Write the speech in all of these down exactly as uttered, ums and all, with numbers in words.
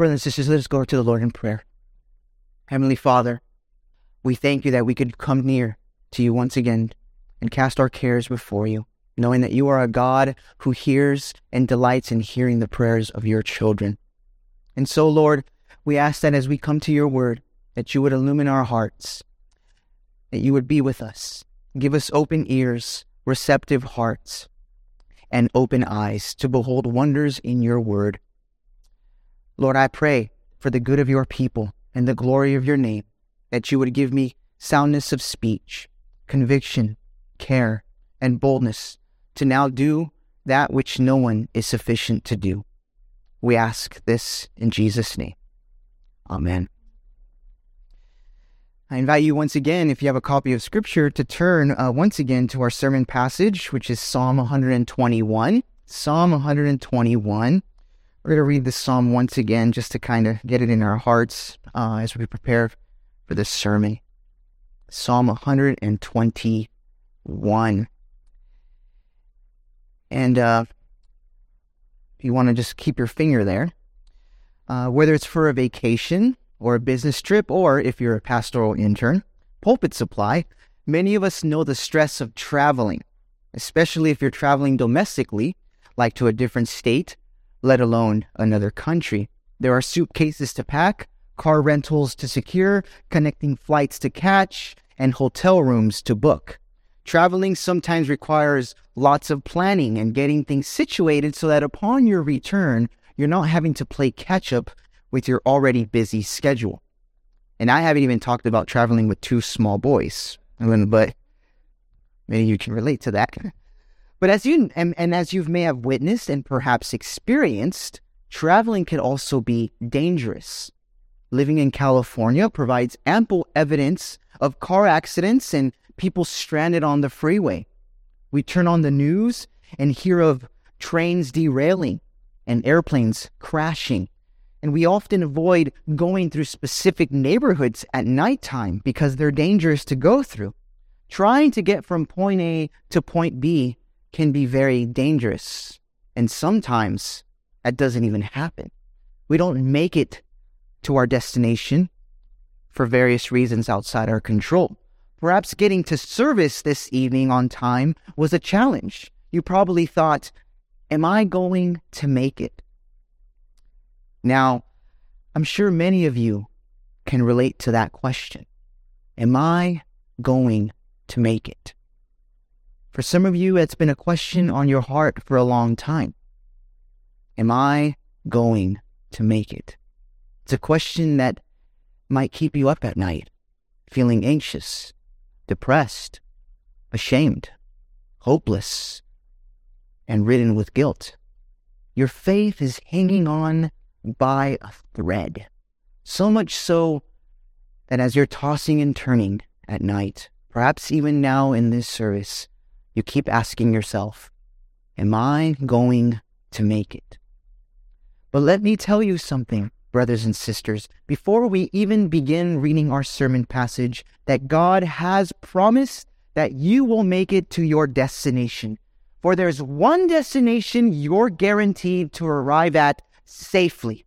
Brothers and sisters, let us go to the Lord in prayer. Heavenly Father, we thank you that we could come near to you once again and cast our cares before you, knowing that you are a God who hears and delights in hearing the prayers of your children. And so, Lord, we ask that as we come to your word, that you would illumine our hearts, that you would be with us. Give us open ears, receptive hearts, and open eyes to behold wonders in your word. Lord, I pray for the good of your people and the glory of your name, that you would give me soundness of speech, conviction, care, and boldness to now do that which no one is sufficient to do. We ask this in Jesus' name. Amen. I invite you once again, if you have a copy of Scripture, to turn uh, once again to our sermon passage, which is Psalm one twenty-one. Psalm one twenty-one. We're going to read this psalm once again just to kind of get it in our hearts uh, as we prepare for this sermon. Psalm one twenty-one. And uh, you want to just keep your finger there, uh, whether it's for a vacation or a business trip, or if you're a pastoral intern, pulpit supply. Many of us know the stress of traveling, especially if you're traveling domestically, like to a different state, let alone another country. There are suitcases to pack, car rentals to secure, connecting flights to catch, and hotel rooms to book. Traveling sometimes requires lots of planning and getting things situated so that upon your return, you're not having to play catch-up with your already busy schedule. And I haven't even talked about traveling with two small boys, but maybe you can relate to that. But as you and, and as you may have witnessed and perhaps experienced, traveling can also be dangerous. Living in California provides ample evidence of car accidents and people stranded on the freeway. We turn on the news and hear of trains derailing and airplanes crashing. And we often avoid going through specific neighborhoods at nighttime because they're dangerous to go through. Trying to get from point A to point B can be very dangerous. And sometimes that doesn't even happen. We don't make it to our destination for various reasons outside our control. Perhaps getting to service this evening on time was a challenge. You probably thought, am I going to make it? Now, I'm sure many of you can relate to that question. Am I going to make it? For some of you, it's been a question on your heart for a long time. Am I going to make it? It's a question that might keep you up at night, feeling anxious, depressed, ashamed, hopeless, and ridden with guilt. Your faith is hanging on by a thread, so much so that as you're tossing and turning at night, perhaps even now in this service, you keep asking yourself, am I going to make it? But let me tell you something, brothers and sisters, before we even begin reading our sermon passage, that God has promised that you will make it to your destination. For there's one destination you're guaranteed to arrive at safely.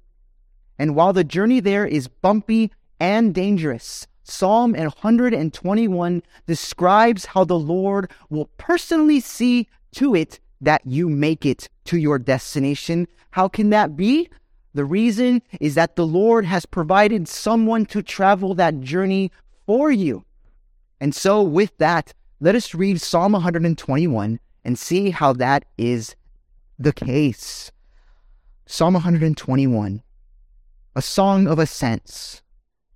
And while the journey there is bumpy and dangerous, Psalm one twenty-one describes how the Lord will personally see to it that you make it to your destination. How can that be? The reason is that the Lord has provided someone to travel that journey for you. And so with that, let us read Psalm one twenty-one and see how that is the case. Psalm one twenty-one, a song of ascents.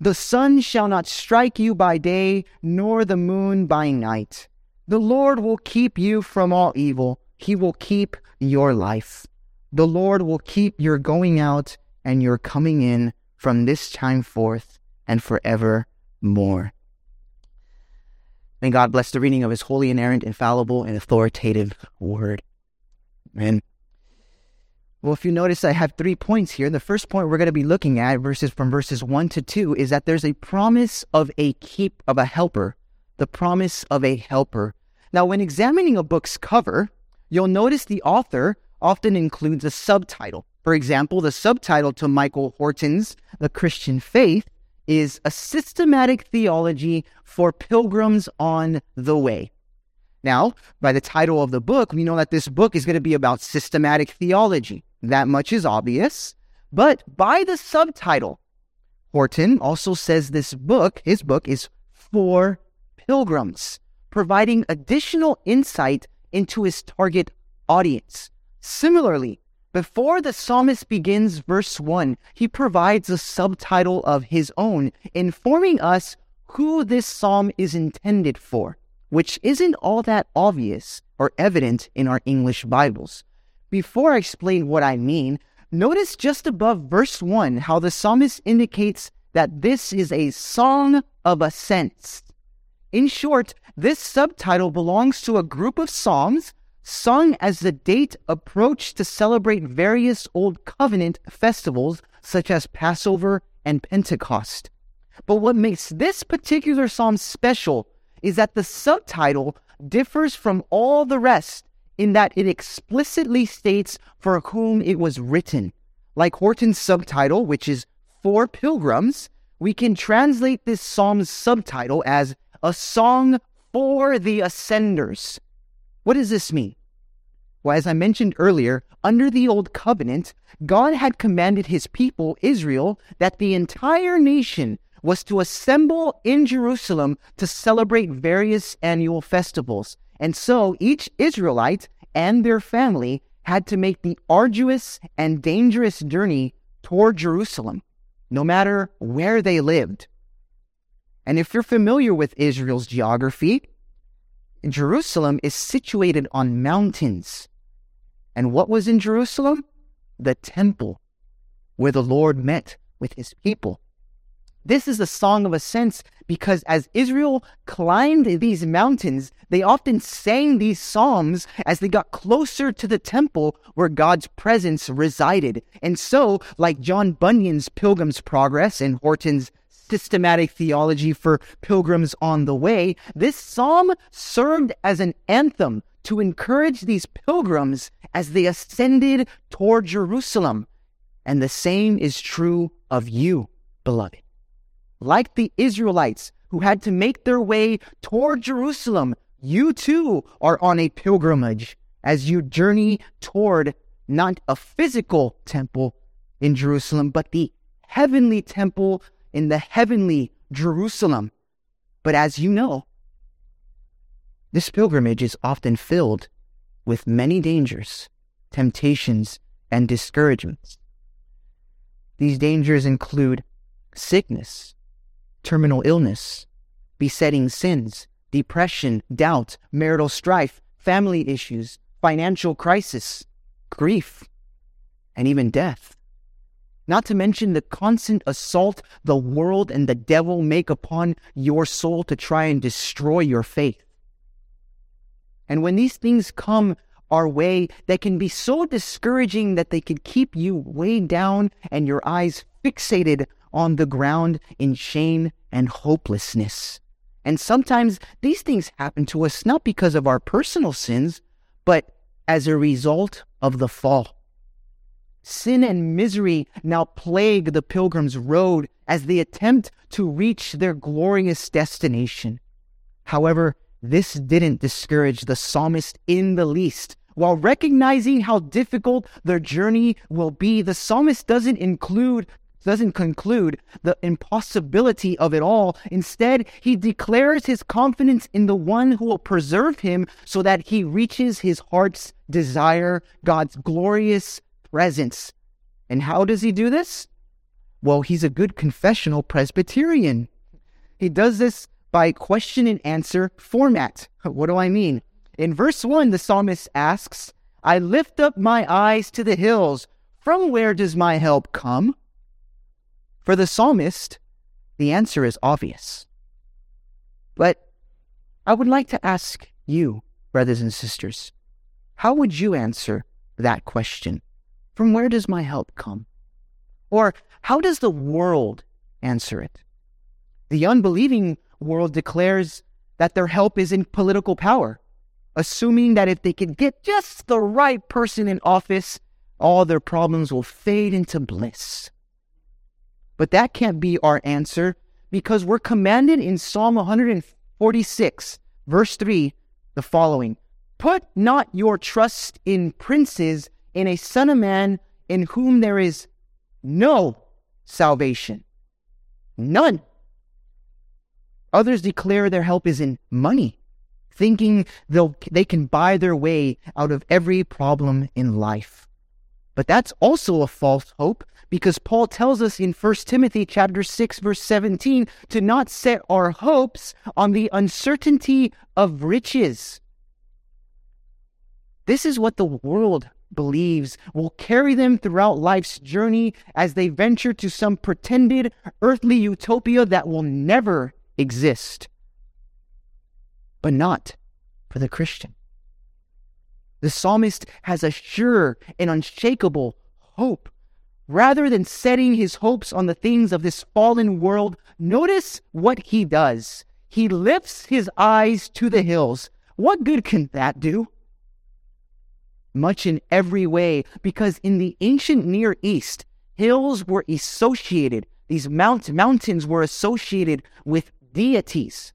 The sun shall not strike you by day, nor the moon by night. The Lord will keep you from all evil. He will keep your life. The Lord will keep your going out and your coming in from this time forth and forever. more. May God bless the reading of his holy, inerrant, infallible, and authoritative word. Amen. Well, if you notice, I have three points here. The first point we're going to be looking at, verses from verses one to two, is that there's a promise of a keep of a helper, the promise of a helper. Now, when examining a book's cover, you'll notice the author often includes a subtitle. For example, the subtitle to Michael Horton's The Christian Faith is A Systematic Theology for Pilgrims on the Way. Now, by the title of the book, we know that this book is going to be about systematic theology. That much is obvious. But by the subtitle, Horton also says this book, his book, is for pilgrims, providing additional insight into his target audience. Similarly, before the psalmist begins verse one, he provides a subtitle of his own, informing us who this psalm is intended for, which isn't all that obvious or evident in our English Bibles. Before I explain what I mean, notice just above verse one how the psalmist indicates that this is a song of ascents. In short, this subtitle belongs to a group of psalms sung as the date approached to celebrate various Old Covenant festivals such as Passover and Pentecost. But what makes this particular psalm special is that the subtitle differs from all the rest in that it explicitly states for whom it was written. Like Horton's subtitle, which is For Pilgrims, we can translate this psalm's subtitle as A Song for the Ascenders. What does this mean? Well, as I mentioned earlier, under the Old Covenant, God had commanded his people, Israel, that the entire nation was to assemble in Jerusalem to celebrate various annual festivals. And so each Israelite and their family had to make the arduous and dangerous journey toward Jerusalem, no matter where they lived. And if you're familiar with Israel's geography, Jerusalem is situated on mountains. And what was in Jerusalem? The temple, where the Lord met with his people. This is a song of ascents because as Israel climbed these mountains, they often sang these psalms as they got closer to the temple where God's presence resided. And so, like John Bunyan's Pilgrim's Progress and Horton's Systematic Theology for Pilgrims on the Way, this psalm served as an anthem to encourage these pilgrims as they ascended toward Jerusalem. And the same is true of you, beloved. Like the Israelites who had to make their way toward Jerusalem, you too are on a pilgrimage as you journey toward not a physical temple in Jerusalem, but the heavenly temple in the heavenly Jerusalem. But as you know, this pilgrimage is often filled with many dangers, temptations, and discouragements. These dangers include sickness, terminal illness, besetting sins, depression, doubt, marital strife, family issues, financial crisis, grief, and even death. Not to mention the constant assault the world and the devil make upon your soul to try and destroy your faith. And when these things come our way, they can be so discouraging that they could keep you weighed down and your eyes fixated on the ground in shame and hopelessness. And sometimes these things happen to us not because of our personal sins, but as a result of the fall. Sin and misery now plague the pilgrim's road as they attempt to reach their glorious destination. However, this didn't discourage the psalmist in the least. While recognizing how difficult their journey will be, the psalmist doesn't include, doesn't conclude the impossibility of it all. Instead, he declares his confidence in the one who will preserve him so that he reaches his heart's desire, God's glorious presence. And how does he do this? Well, he's a good confessional Presbyterian. He does this by question and answer format. What do I mean? In verse one, the psalmist asks, I lift up my eyes to the hills. From where does my help come? For the psalmist, the answer is obvious. But I would like to ask you, brothers and sisters, how would you answer that question? From where does my help come? Or how does the world answer it? The unbelieving world declares that their help is in political power, assuming that if they can get just the right person in office, all their problems will fade into bliss. But that can't be our answer, because we're commanded in Psalm one forty-six, verse three, the following: "Put not your trust in princes, in a son of man in whom there is no salvation." None. Others declare their help is in money, thinking they'll, they can buy their way out of every problem in life. But that's also a false hope, because Paul tells us in First Timothy chapter six, verse seventeen, to not set our hopes on the uncertainty of riches. This is what the world believes will carry them throughout life's journey as they venture to some pretended earthly utopia that will never exist. But not for the Christian. The psalmist has a sure and unshakable hope. Rather than setting his hopes on the things of this fallen world, notice what he does. He lifts his eyes to the hills. What good can that do? Much in every way, because in the ancient Near East, hills were associated, these mount, mountains were associated with deities.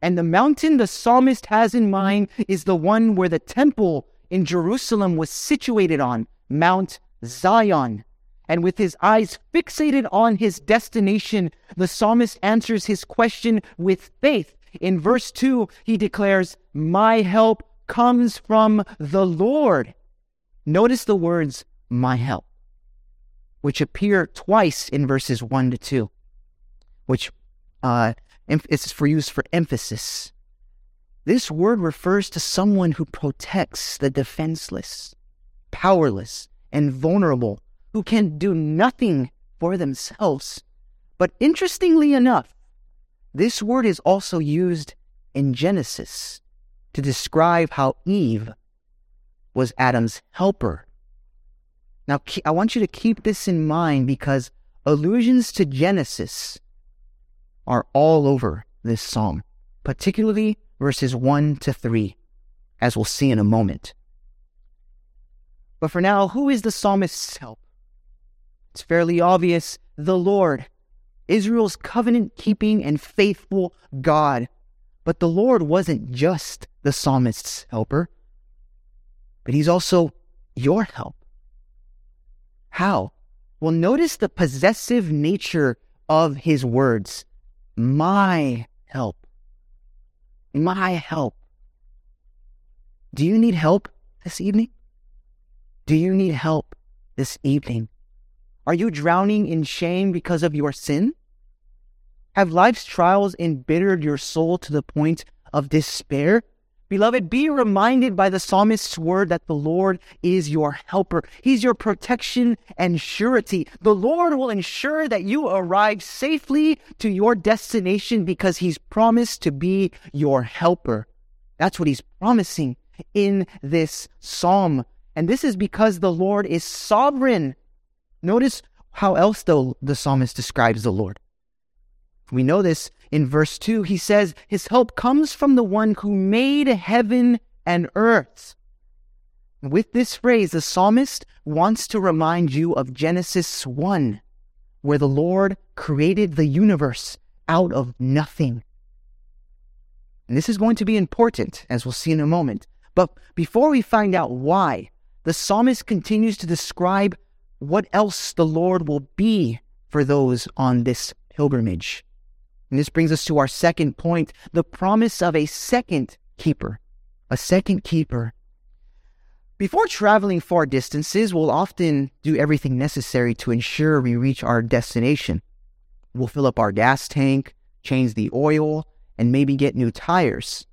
And the mountain the psalmist has in mind is the one where the temple in Jerusalem was situated on, Mount Zion. And with his eyes fixated on his destination, the psalmist answers his question with faith. In verse two, he declares, "My help comes from the Lord." Notice the words, "my help," which appear twice in verses one to two, which uh, is for use for emphasis. This word refers to someone who protects the defenseless, powerless, and vulnerable, who can do nothing for themselves. But interestingly enough, this word is also used in Genesis to describe how Eve was Adam's helper. Now, I want you to keep this in mind, because allusions to Genesis are all over this psalm, particularly verses one to three, as we'll see in a moment. But for now, who is the psalmist's help? It's fairly obvious: the Lord, Israel's covenant-keeping and faithful God. But the Lord wasn't just the psalmist's helper, but he's also your help. How? Well, notice the possessive nature of his words. My help. My help. Do you need help this evening? Do you need help this evening? Are you drowning in shame because of your sin? Have life's trials embittered your soul to the point of despair? Beloved, be reminded by the psalmist's word that the Lord is your helper. He's your protection and surety. The Lord will ensure that you arrive safely to your destination, because he's promised to be your helper. That's what he's promising in this psalm. And this is because the Lord is sovereign. Notice how else, though, the psalmist describes the Lord. We know this in verse two. He says his help comes from the one who made heaven and earth. With this phrase, the psalmist wants to remind you of Genesis one, where the Lord created the universe out of nothing. And this is going to be important, as we'll see in a moment. But before we find out why, the psalmist continues to describe what else the Lord will be for those on this pilgrimage. And this brings us to our second point, the promise of a second keeper. A second keeper. Before traveling far distances, we'll often do everything necessary to ensure we reach our destination. We'll fill up our gas tank, change the oil, and maybe get new tires.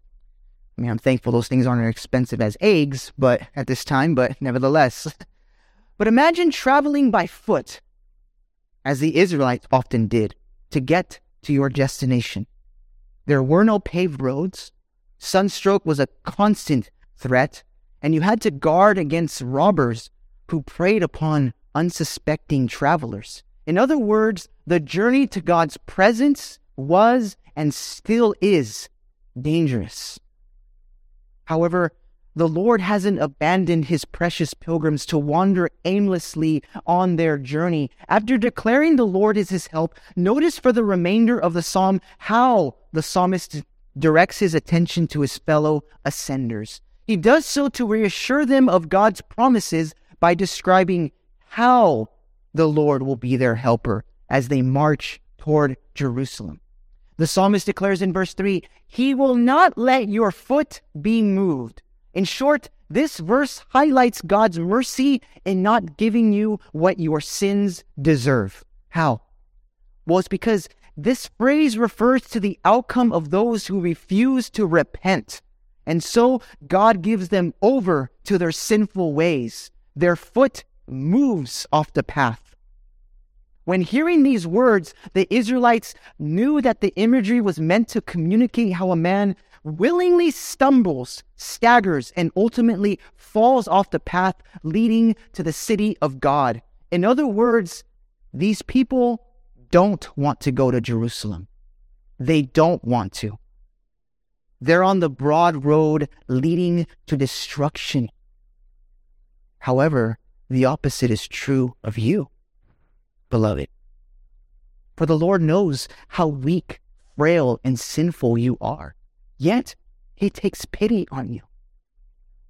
I mean, I'm thankful those things aren't as expensive as eggs, but at this time, but nevertheless. But imagine traveling by foot, as the Israelites often did, to get to your destination. There were no paved roads. Sunstroke was a constant threat, and you had to guard against robbers who preyed upon unsuspecting travelers. In other words, the journey to God's presence was and still is dangerous. However, the Lord hasn't abandoned his precious pilgrims to wander aimlessly on their journey. After declaring the Lord is his help, notice for the remainder of the psalm how the psalmist directs his attention to his fellow ascenders. He does so to reassure them of God's promises by describing how the Lord will be their helper as they march toward Jerusalem. The psalmist declares in verse three, "He will not let your foot be moved." In short, this verse highlights God's mercy in not giving you what your sins deserve. How? Well, it's because this phrase refers to the outcome of those who refuse to repent. And so God gives them over to their sinful ways. Their foot moves off the path. When hearing these words, the Israelites knew that the imagery was meant to communicate how a man willingly stumbles, staggers, and ultimately falls off the path leading to the city of God. In other words, these people don't want to go to Jerusalem. They don't want to. They're on the broad road leading to destruction. However, the opposite is true of you, beloved. For the Lord knows how weak, frail, and sinful you are. Yet, he takes pity on you.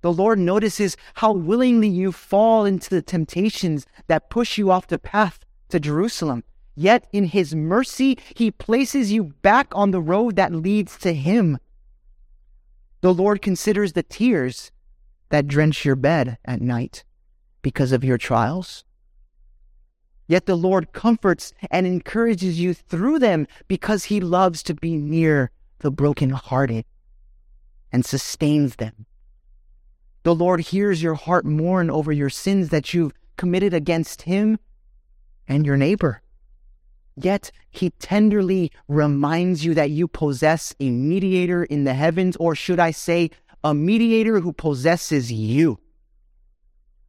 The Lord notices how willingly you fall into the temptations that push you off the path to Jerusalem. Yet, in his mercy, he places you back on the road that leads to him. The Lord considers the tears that drench your bed at night because of your trials. Yet the Lord comforts and encourages you through them because he loves to be near the brokenhearted and sustains them. The Lord hears your heart mourn over your sins that you've committed against him and your neighbor. Yet he tenderly reminds you that you possess a mediator in the heavens, or should I say, a mediator who possesses you.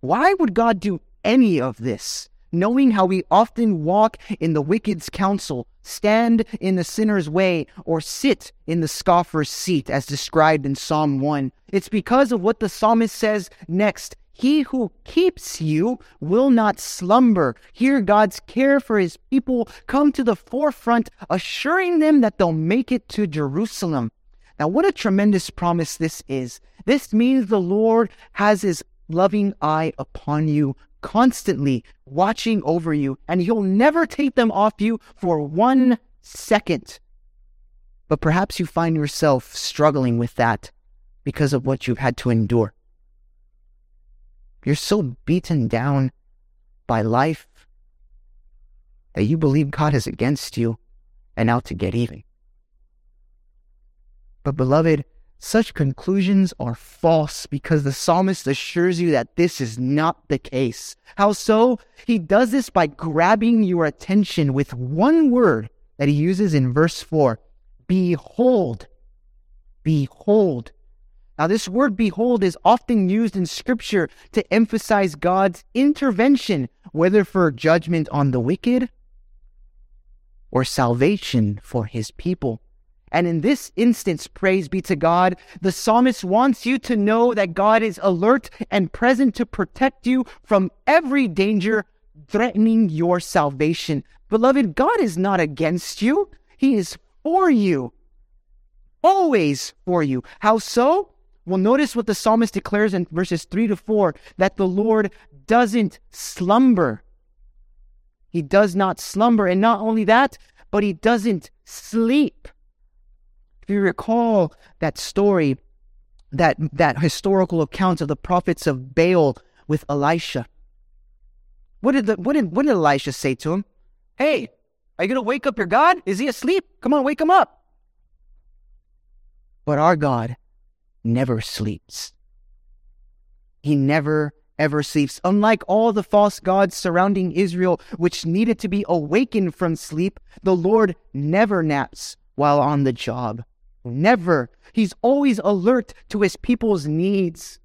Why would God do any of this, knowing how we often walk in the wicked's counsel, stand in the sinner's way, or sit in the scoffer's seat, as described in Psalm one? It's because of what the psalmist says next. He who keeps you will not slumber. Here, God's care for his people come to the forefront, assuring them that they'll make it to Jerusalem. Now, what a tremendous promise this is. This means the Lord has his loving eye upon you, constantly watching over you, and he'll never take them off you for one second. But perhaps you find yourself struggling with that because of what you've had to endure. You're so beaten down by life that you believe God is against you and out to get even. But beloved, such conclusions are false because the psalmist assures you that this is not the case. How so? He does this by grabbing your attention with one word that he uses in verse four. Behold. Behold. Now, this word behold is often used in Scripture to emphasize God's intervention, whether for judgment on the wicked or salvation for his people. And in this instance, praise be to God, the psalmist wants you to know that God is alert and present to protect you from every danger threatening your salvation. Beloved, God is not against you. He is for you. Always for you. How so? Well, notice what the psalmist declares in verses three to four, that the Lord doesn't slumber. He does not slumber. And not only that, but he doesn't sleep. If you recall that story, that, that historical account of the prophets of Baal with Elisha. What did, the, what did, what did Elisha say to him? Hey, are you going to wake up your God? Is he asleep? Come on, wake him up. But our God never sleeps. He never, ever sleeps. Unlike all the false gods surrounding Israel, which needed to be awakened from sleep, the Lord never naps while on the job. Never. He's always alert to his people's needs.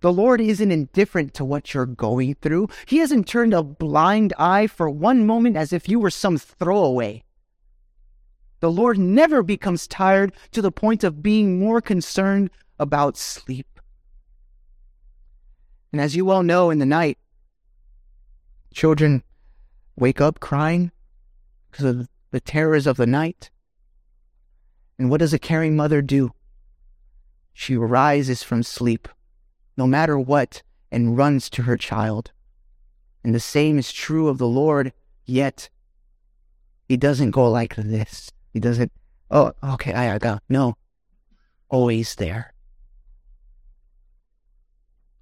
The Lord isn't indifferent to what you're going through. He hasn't turned a blind eye for one moment as if you were some throwaway. The Lord never becomes tired to the point of being more concerned about sleep. And as you all know, in the night, children wake up crying because of the terrors of the night. And what does a caring mother do? She rises from sleep, no matter what, and runs to her child. And the same is true of the Lord, yet he doesn't go like this. He doesn't, oh, okay, I got, no, always there.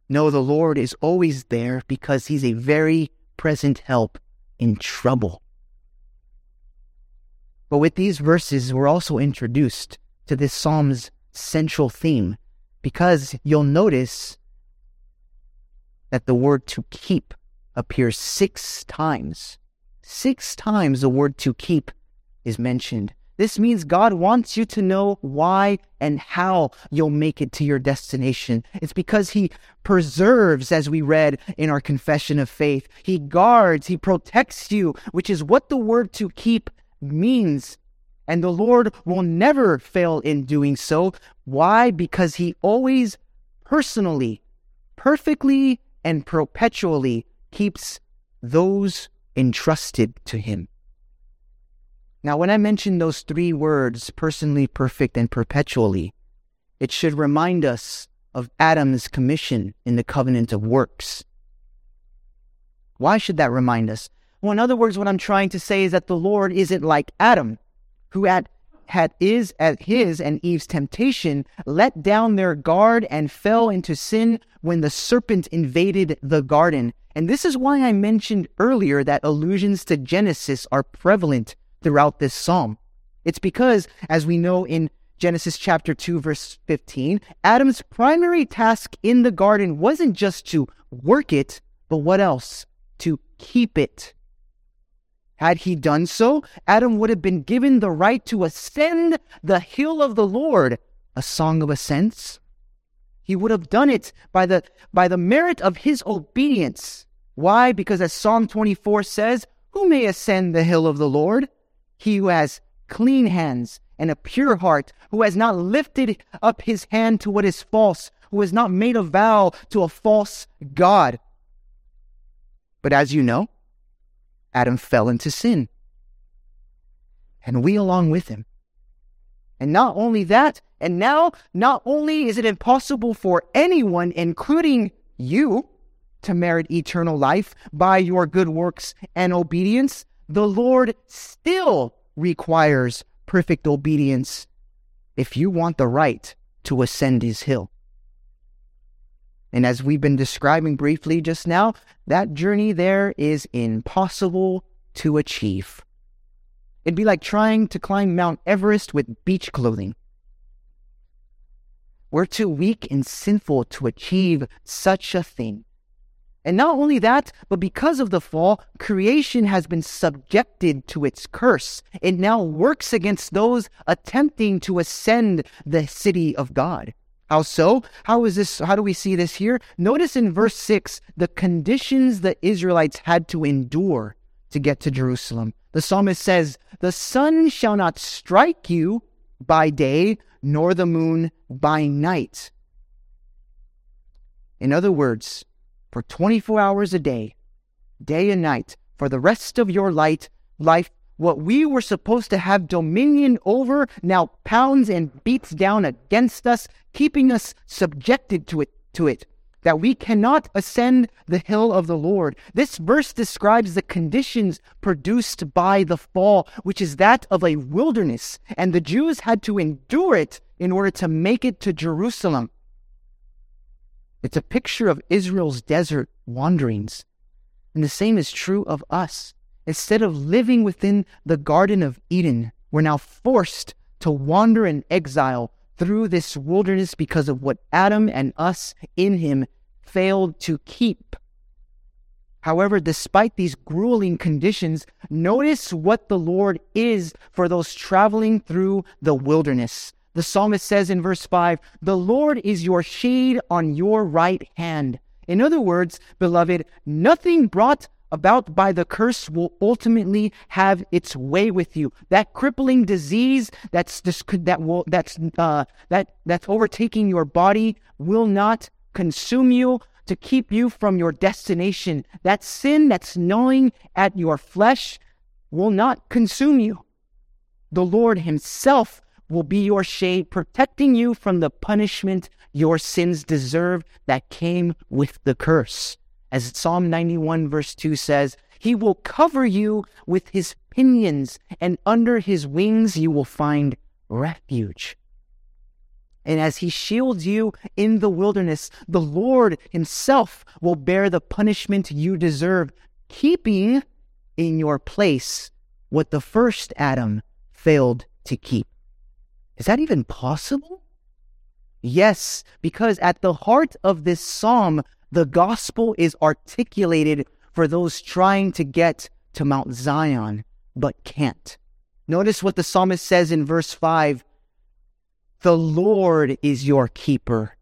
No, the Lord is always there because he's a very present help in trouble. But with these verses, we're also introduced to this psalm's central theme, because you'll notice that the word to keep appears six times. Six times the word to keep is mentioned. This means God wants you to know why and how you'll make it to your destination. It's because he preserves, as we read in our confession of faith. He guards, he protects you, which is what the word to keep means. And the Lord will never fail in doing so. Why? Because he always personally, perfectly, and perpetually keeps those entrusted to him. Now, when I mention those three words, personally, perfect, and perpetually, it should remind us of Adam's commission in the covenant of works. Why should that remind us? Well, in other words, what I'm trying to say is that the Lord isn't like Adam, who at had is at his and Eve's temptation let down their guard and fell into sin when the serpent invaded the garden. And this is why I mentioned earlier that allusions to Genesis are prevalent throughout this psalm. It's because, as we know in Genesis chapter two, verse fifteen, Adam's primary task in the garden wasn't just to work it, but what else? To keep it. Had he done so, Adam would have been given the right to ascend the hill of the Lord, a song of ascents. He would have done it by the by the merit of his obedience. Why? Because as Psalm twenty-four says, who may ascend the hill of the Lord? He who has clean hands and a pure heart, who has not lifted up his hand to what is false, who has not made a vow to a false god. But as you know, Adam fell into sin, and we along with him. And not only that, and now, not only is it impossible for anyone, including you, to merit eternal life by your good works and obedience, the Lord still requires perfect obedience if you want the right to ascend his hill. And as we've been describing briefly just now, that journey there is impossible to achieve. It'd be like trying to climb Mount Everest with beach clothing. We're too weak and sinful to achieve such a thing. And not only that, but because of the fall, creation has been subjected to its curse. It now works against those attempting to ascend the city of God. How so? How is this? How do we see this here? Notice in verse six, the conditions the Israelites had to endure to get to Jerusalem. The psalmist says, the sun shall not strike you by day, nor the moon by night. In other words, for twenty-four hours a day, day and night, for the rest of your light, life, what we were supposed to have dominion over now pounds and beats down against us, keeping us subjected to it, to it, that we cannot ascend the hill of the Lord. This verse describes the conditions produced by the fall, which is that of a wilderness, and the Jews had to endure it in order to make it to Jerusalem. It's a picture of Israel's desert wanderings. And the same is true of us. Instead of living within the Garden of Eden, we're now forced to wander in exile through this wilderness because of what Adam and us in him failed to keep. However, despite these grueling conditions, notice what the Lord is for those traveling through the wilderness. The psalmist says in verse five, "The Lord is your shade on your right hand." In other words, beloved, nothing brought about by the curse will ultimately have its way with you. That crippling disease that's that will that's uh, that that's overtaking your body will not consume you to keep you from your destination. That sin that's gnawing at your flesh will not consume you. The Lord Himself will be your shade, protecting you from the punishment your sins deserve that came with the curse. As Psalm ninety-one verse two says, He will cover you with His pinions, and under His wings you will find refuge. And as He shields you in the wilderness, the Lord Himself will bear the punishment you deserve, keeping in your place what the first Adam failed to keep. Is that even possible? Yes, because at the heart of this psalm, the gospel is articulated for those trying to get to Mount Zion, but can't. Notice what the psalmist says in verse five. The Lord is your keeper.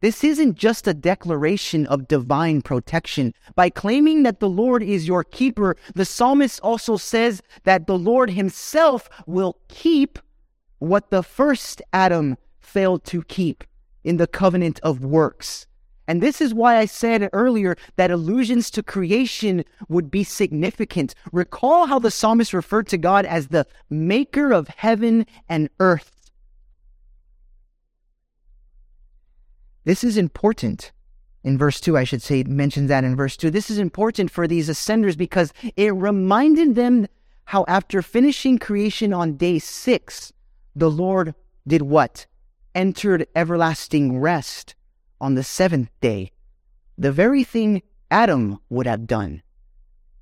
This isn't just a declaration of divine protection. By claiming that the Lord is your keeper, the psalmist also says that the Lord Himself will keep what the first Adam failed to keep in the covenant of works. And this is why I said earlier that allusions to creation would be significant. Recall how the psalmist referred to God as the maker of heaven and earth. This is important. In verse two, I should say, it mentions that in verse two. This is important for these ascenders because it reminded them how after finishing creation on day six, the Lord did what? Entered everlasting rest on the seventh day, the very thing Adam would have done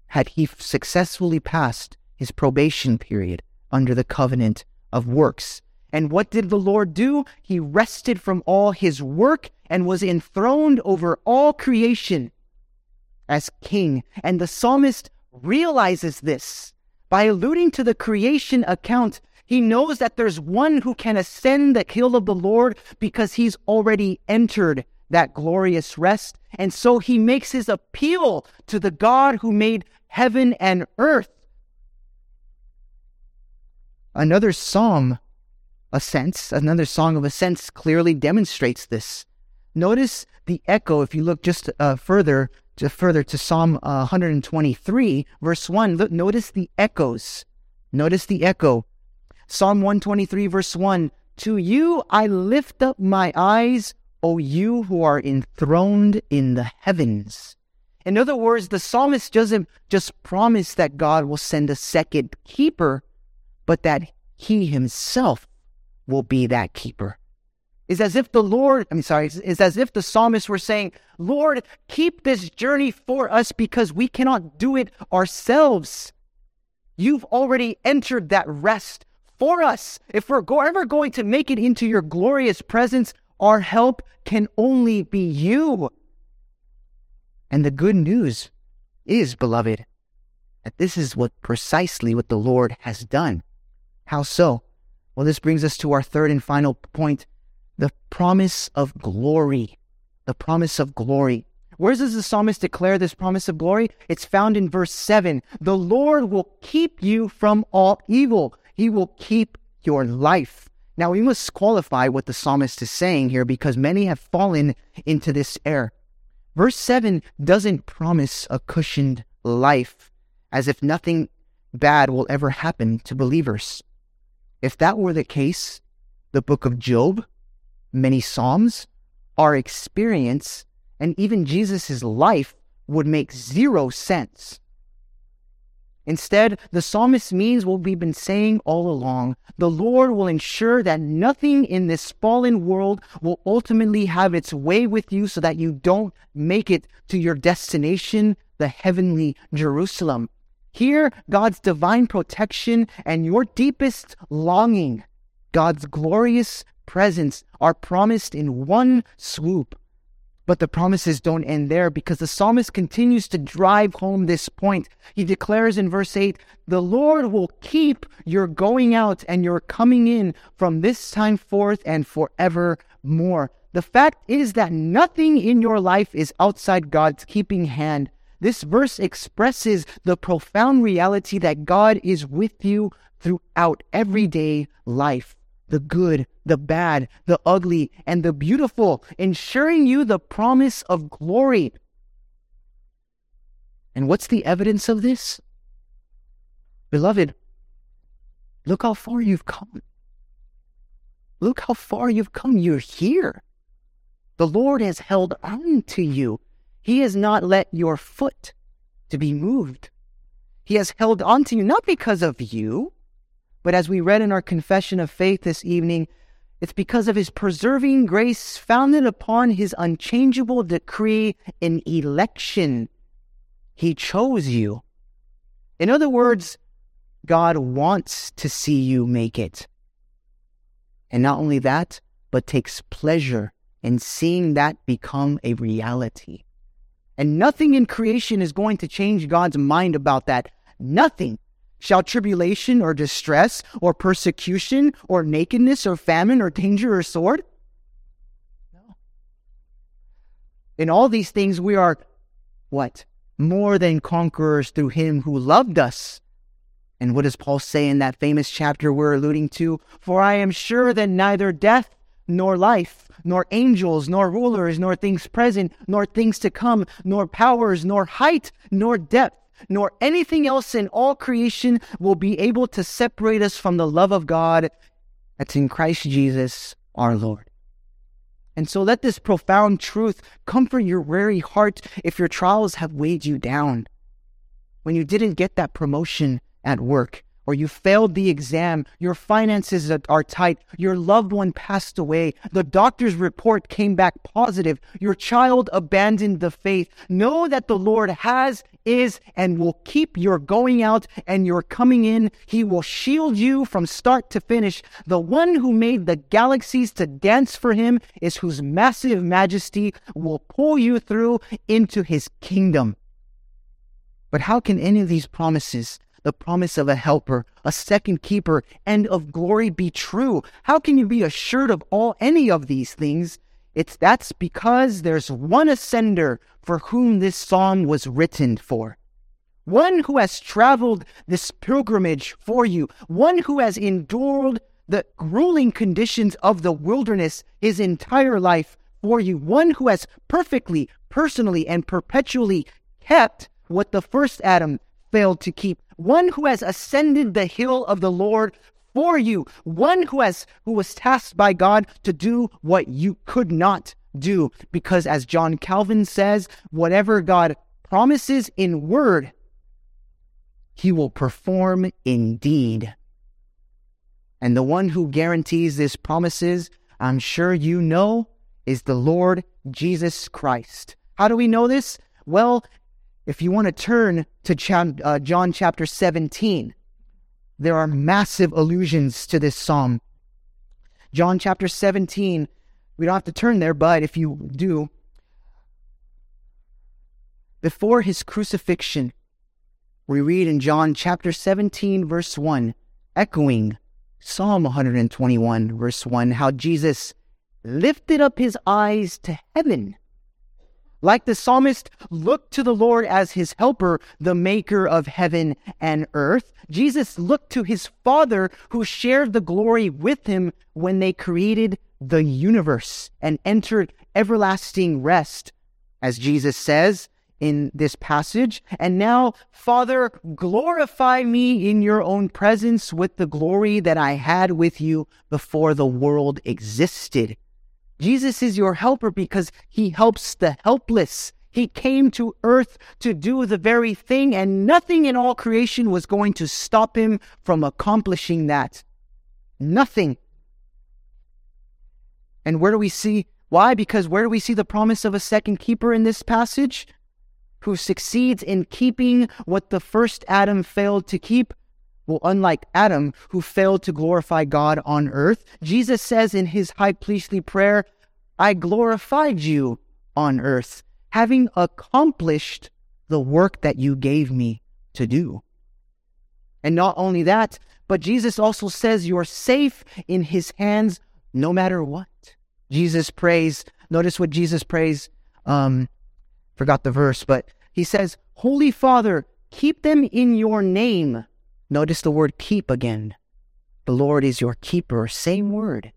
had he successfully passed his probation period under the covenant of works. And what did the Lord do? He rested from all his work and was enthroned over all creation as king. And the psalmist realizes this. By alluding to the creation account, he knows that there's one who can ascend the hill of the Lord because he's already entered that glorious rest. And so he makes his appeal to the God who made heaven and earth. Another psalm, ascents, another song of ascents clearly demonstrates this. Notice the echo if you look just uh, further, to further to Psalm uh, one twenty-three, verse one. Look, notice the echoes. Notice the echo. Psalm one twenty-three, verse one, to you I lift up my eyes, O you who are enthroned in the heavens. In other words, the psalmist doesn't just promise that God will send a second keeper, but that He Himself will be that keeper. It's as if the Lord, I'm sorry, it's as if the psalmist were saying, Lord, keep this journey for us because we cannot do it ourselves. You've already entered that rest for us. If we're ever going to make it into your glorious presence, our help can only be you. And the good news is, beloved, that this is what precisely what the Lord has done. How so? Well, this brings us to our third and final point, the promise of glory. The promise of glory. Where does the psalmist declare this promise of glory? It's found in verse seven. The Lord will keep you from all evil. He will keep your life. Now, we must qualify what the psalmist is saying here because many have fallen into this error. Verse seven doesn't promise a cushioned life as if nothing bad will ever happen to believers. If that were the case, the book of Job, many psalms, our experience, and even Jesus' life would make zero sense. Instead, the psalmist means what we've been saying all along. The Lord will ensure that nothing in this fallen world will ultimately have its way with you so that you don't make it to your destination, the heavenly Jerusalem. Here, God's divine protection and your deepest longing, God's glorious presence, are promised in one swoop. But the promises don't end there, because the psalmist continues to drive home this point. He declares in verse eight, "The Lord will keep your going out and your coming in from this time forth and forevermore." The fact is that nothing in your life is outside God's keeping hand. This verse expresses the profound reality that God is with you throughout everyday life. The good, the bad, the ugly, and the beautiful, ensuring you the promise of glory. And what's the evidence of this? Beloved, look how far you've come. Look how far you've come. You're here. The Lord has held on to you. He has not let your foot to be moved. He has held on to you, not because of you, but as we read in our confession of faith this evening, it's because of his preserving grace founded upon his unchangeable decree in election. He chose you. In other words, God wants to see you make it. And not only that, but takes pleasure in seeing that become a reality. And nothing in creation is going to change God's mind about that. Nothing. Shall tribulation or distress or persecution or nakedness or famine or danger or sword? No. In all these things we are, what? More than conquerors through him who loved us. And what does Paul say in that famous chapter we're alluding to? "For I am sure that neither death nor life, nor angels, nor rulers, nor things present, nor things to come, nor powers, nor height, nor depth, nor anything else in all creation will be able to separate us from the love of God that's in Christ Jesus our Lord." And so let this profound truth comfort your weary heart if your trials have weighed you down. When you didn't get that promotion at work, or you failed the exam, your finances are tight, your loved one passed away, the doctor's report came back positive, your child abandoned the faith, know that the Lord has, is, and will keep your going out and your coming in. He will shield you from start to finish. The one who made the galaxies to dance for him is whose massive majesty will pull you through into his kingdom. But how can any of these promises, the promise of a helper, a second keeper, and of glory, be true? How can you be assured of all any of these things? It's that's because there's one ascender for whom this psalm was written for. One who has traveled this pilgrimage for you. One who has endured the grueling conditions of the wilderness his entire life for you. One who has perfectly, personally, and perpetually kept what the first Adam failed to keep. One who has ascended the hill of the Lord for you. One who has who was tasked by God to do what you could not do. Because as John Calvin says, whatever God promises in word, he will perform in deed. And the one who guarantees these promises, I'm sure you know, is the Lord Jesus Christ. How do we know this? Well, if you want to turn to John chapter seventeen, there are massive allusions to this psalm. John chapter seventeen, we don't have to turn there, but if you do, before his crucifixion, we read in John chapter seventeen, verse one, echoing Psalm one twenty-one, verse one, how Jesus lifted up his eyes to heaven. Like the psalmist looked to the Lord as his helper, the maker of heaven and earth, Jesus looked to his Father who shared the glory with him when they created the universe and entered everlasting rest, as Jesus says in this passage. "And now, Father, glorify me in your own presence with the glory that I had with you before the world existed." Jesus is your helper because he helps the helpless. He came to earth to do the very thing, and nothing in all creation was going to stop him from accomplishing that. Nothing. And where do we see? Why? Because where do we see the promise of a second keeper in this passage? Who succeeds in keeping what the first Adam failed to keep? Well, unlike Adam, who failed to glorify God on earth, Jesus says in his high priestly prayer, "I glorified you on earth, having accomplished the work that you gave me to do. And not only that, but Jesus also says you're safe in his hands no matter what. Jesus prays, notice what Jesus prays, um, forgot the verse, but he says, Holy Father, keep them in your name. Notice the word keep again. The Lord is your keeper, same word.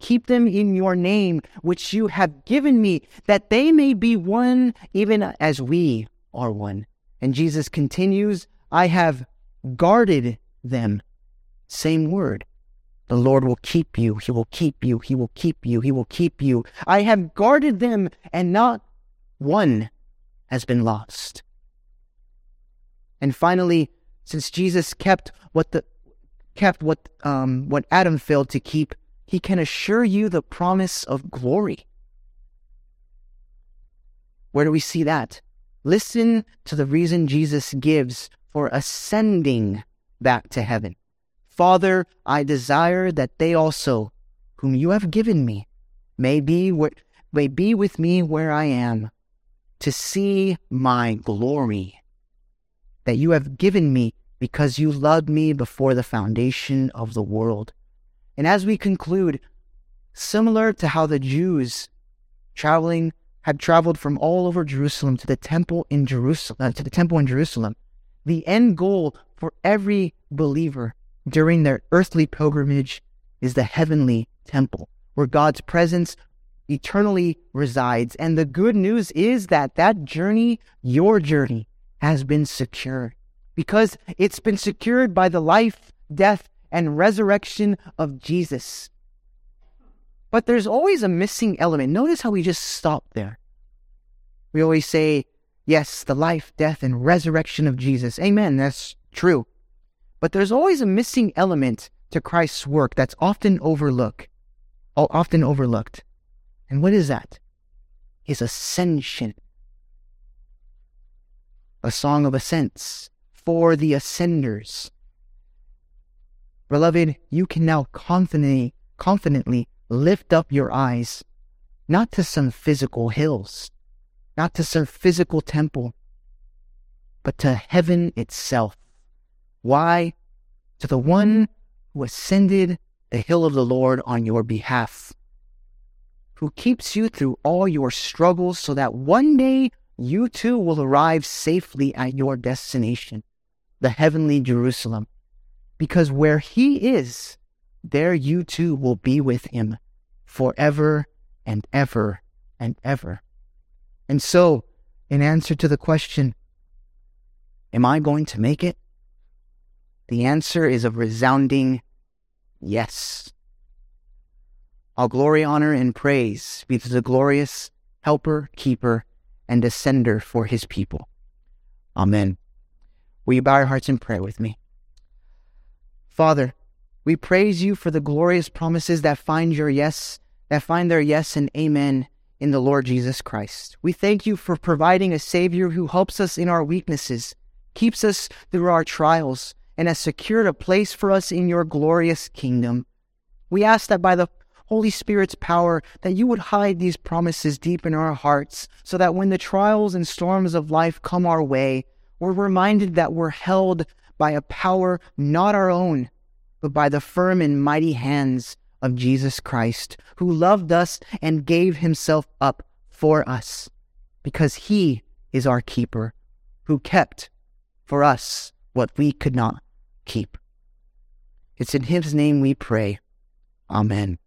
Keep them in your name, which you have given me, that they may be one, even as we are one. And Jesus continues, I have guarded them. Same word. The Lord will keep you. He will keep you. He will keep you. He will keep you. I have guarded them, and not one has been lost. And finally, since Jesus kept what the kept what um what Adam failed to keep, he can assure you the promise of glory. Where do we see that? Listen to the reason Jesus gives for ascending back to heaven. Father, I desire that they also, whom you have given me, may be where, may be with me where I am, to see my glory that you have given me, because you loved me before the foundation of the world. And as we conclude, similar to how the Jews traveling had traveled from all over Jerusalem to the temple in Jerusalem, uh, to the temple in Jerusalem, the end goal for every believer during their earthly pilgrimage is the heavenly temple, where God's presence eternally resides. And the good news is that that journey, your journey, has been secured, because it's been secured by the life, death, and resurrection of Jesus. But there's always a missing element. Notice how we just stop there. We always say, yes, the life, death, and resurrection of Jesus. Amen, that's true. But there's always a missing element to Christ's work that's often overlooked. Often overlooked. And what is that? His ascension. A song of ascents for the ascenders. Beloved, you can now confidently, confidently lift up your eyes, not to some physical hills, not to some physical temple, but to heaven itself. Why? To the one who ascended the hill of the Lord on your behalf, who keeps you through all your struggles so that one day you too will arrive safely at your destination, the heavenly Jerusalem. Because where he is, there you too will be with him forever and ever and ever. And so, in answer to the question, am I going to make it? The answer is a resounding yes. All glory, honor, and praise be to the glorious helper, keeper, and ascender for his people. Amen. Will you bow your hearts in prayer with me? Father, we praise you for the glorious promises that find your yes, that find their yes and amen in the Lord Jesus Christ. We thank you for providing a Savior who helps us in our weaknesses, keeps us through our trials, and has secured a place for us in your glorious kingdom. We ask that by the Holy Spirit's power, that you would hide these promises deep in our hearts, so that when the trials and storms of life come our way, we're reminded that we're held by a power not our own, but by the firm and mighty hands of Jesus Christ, who loved us and gave himself up for us, because he is our keeper, who kept for us what we could not keep. It's in his name we pray. Amen.